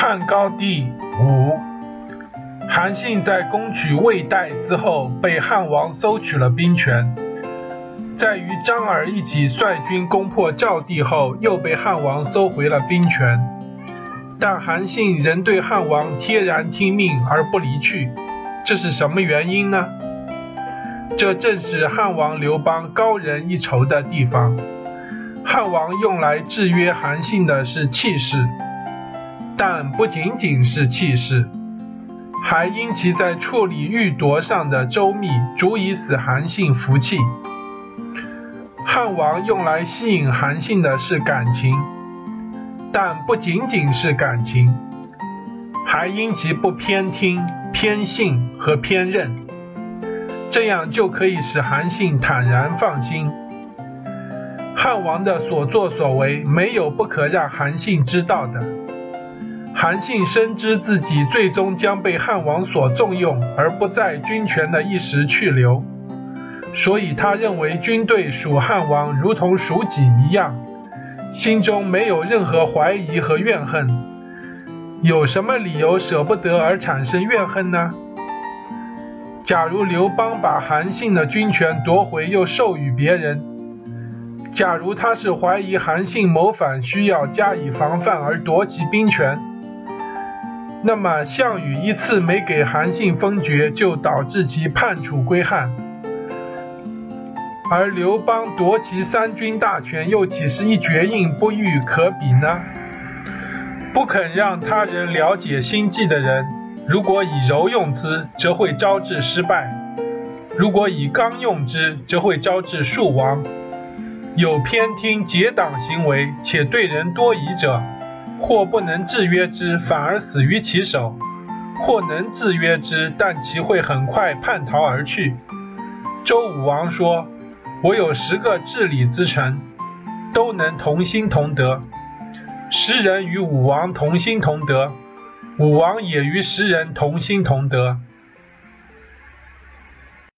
汉高帝5，韩信在攻取魏代之后，被汉王收取了兵权。在与张耳一起率军攻破赵地后，又被汉王收回了兵权。但韩信仍对汉王贴然听命而不离去，这是什么原因呢？这正是汉王刘邦高人一筹的地方。汉王用来制约韩信的是气势，但不仅仅是气势，还因其在处理御夺上的周密，足以使韩信服气。汉王用来吸引韩信的是感情，但不仅仅是感情，还因其不偏听、偏信和偏任，这样就可以使韩信坦然放心。汉王的所作所为没有不可让韩信知道的，韩信深知自己最终将被汉王所重用，而不在军权的一时去留，所以他认为军队属汉王如同属己一样，心中没有任何怀疑和怨恨。有什么理由舍不得而产生怨恨呢？假如刘邦把韩信的军权夺回又授予别人，假如他是怀疑韩信谋反需要加以防范而夺其兵权，那么项羽一次没给韩信封爵，就导致其叛楚归汉，而刘邦夺其三军大权又岂是一绝应不与可比呢？不肯让他人了解心计的人，如果以柔用之，则会招致失败；如果以刚用之，则会招致树亡。有偏听结党行为且对人多疑者，或不能制约之，反而死于其手；或能制约之，但其会很快叛逃而去。周武王说，我有10个治理之臣，都能同心同德，10人与武王同心同德，武王也与10人同心同德，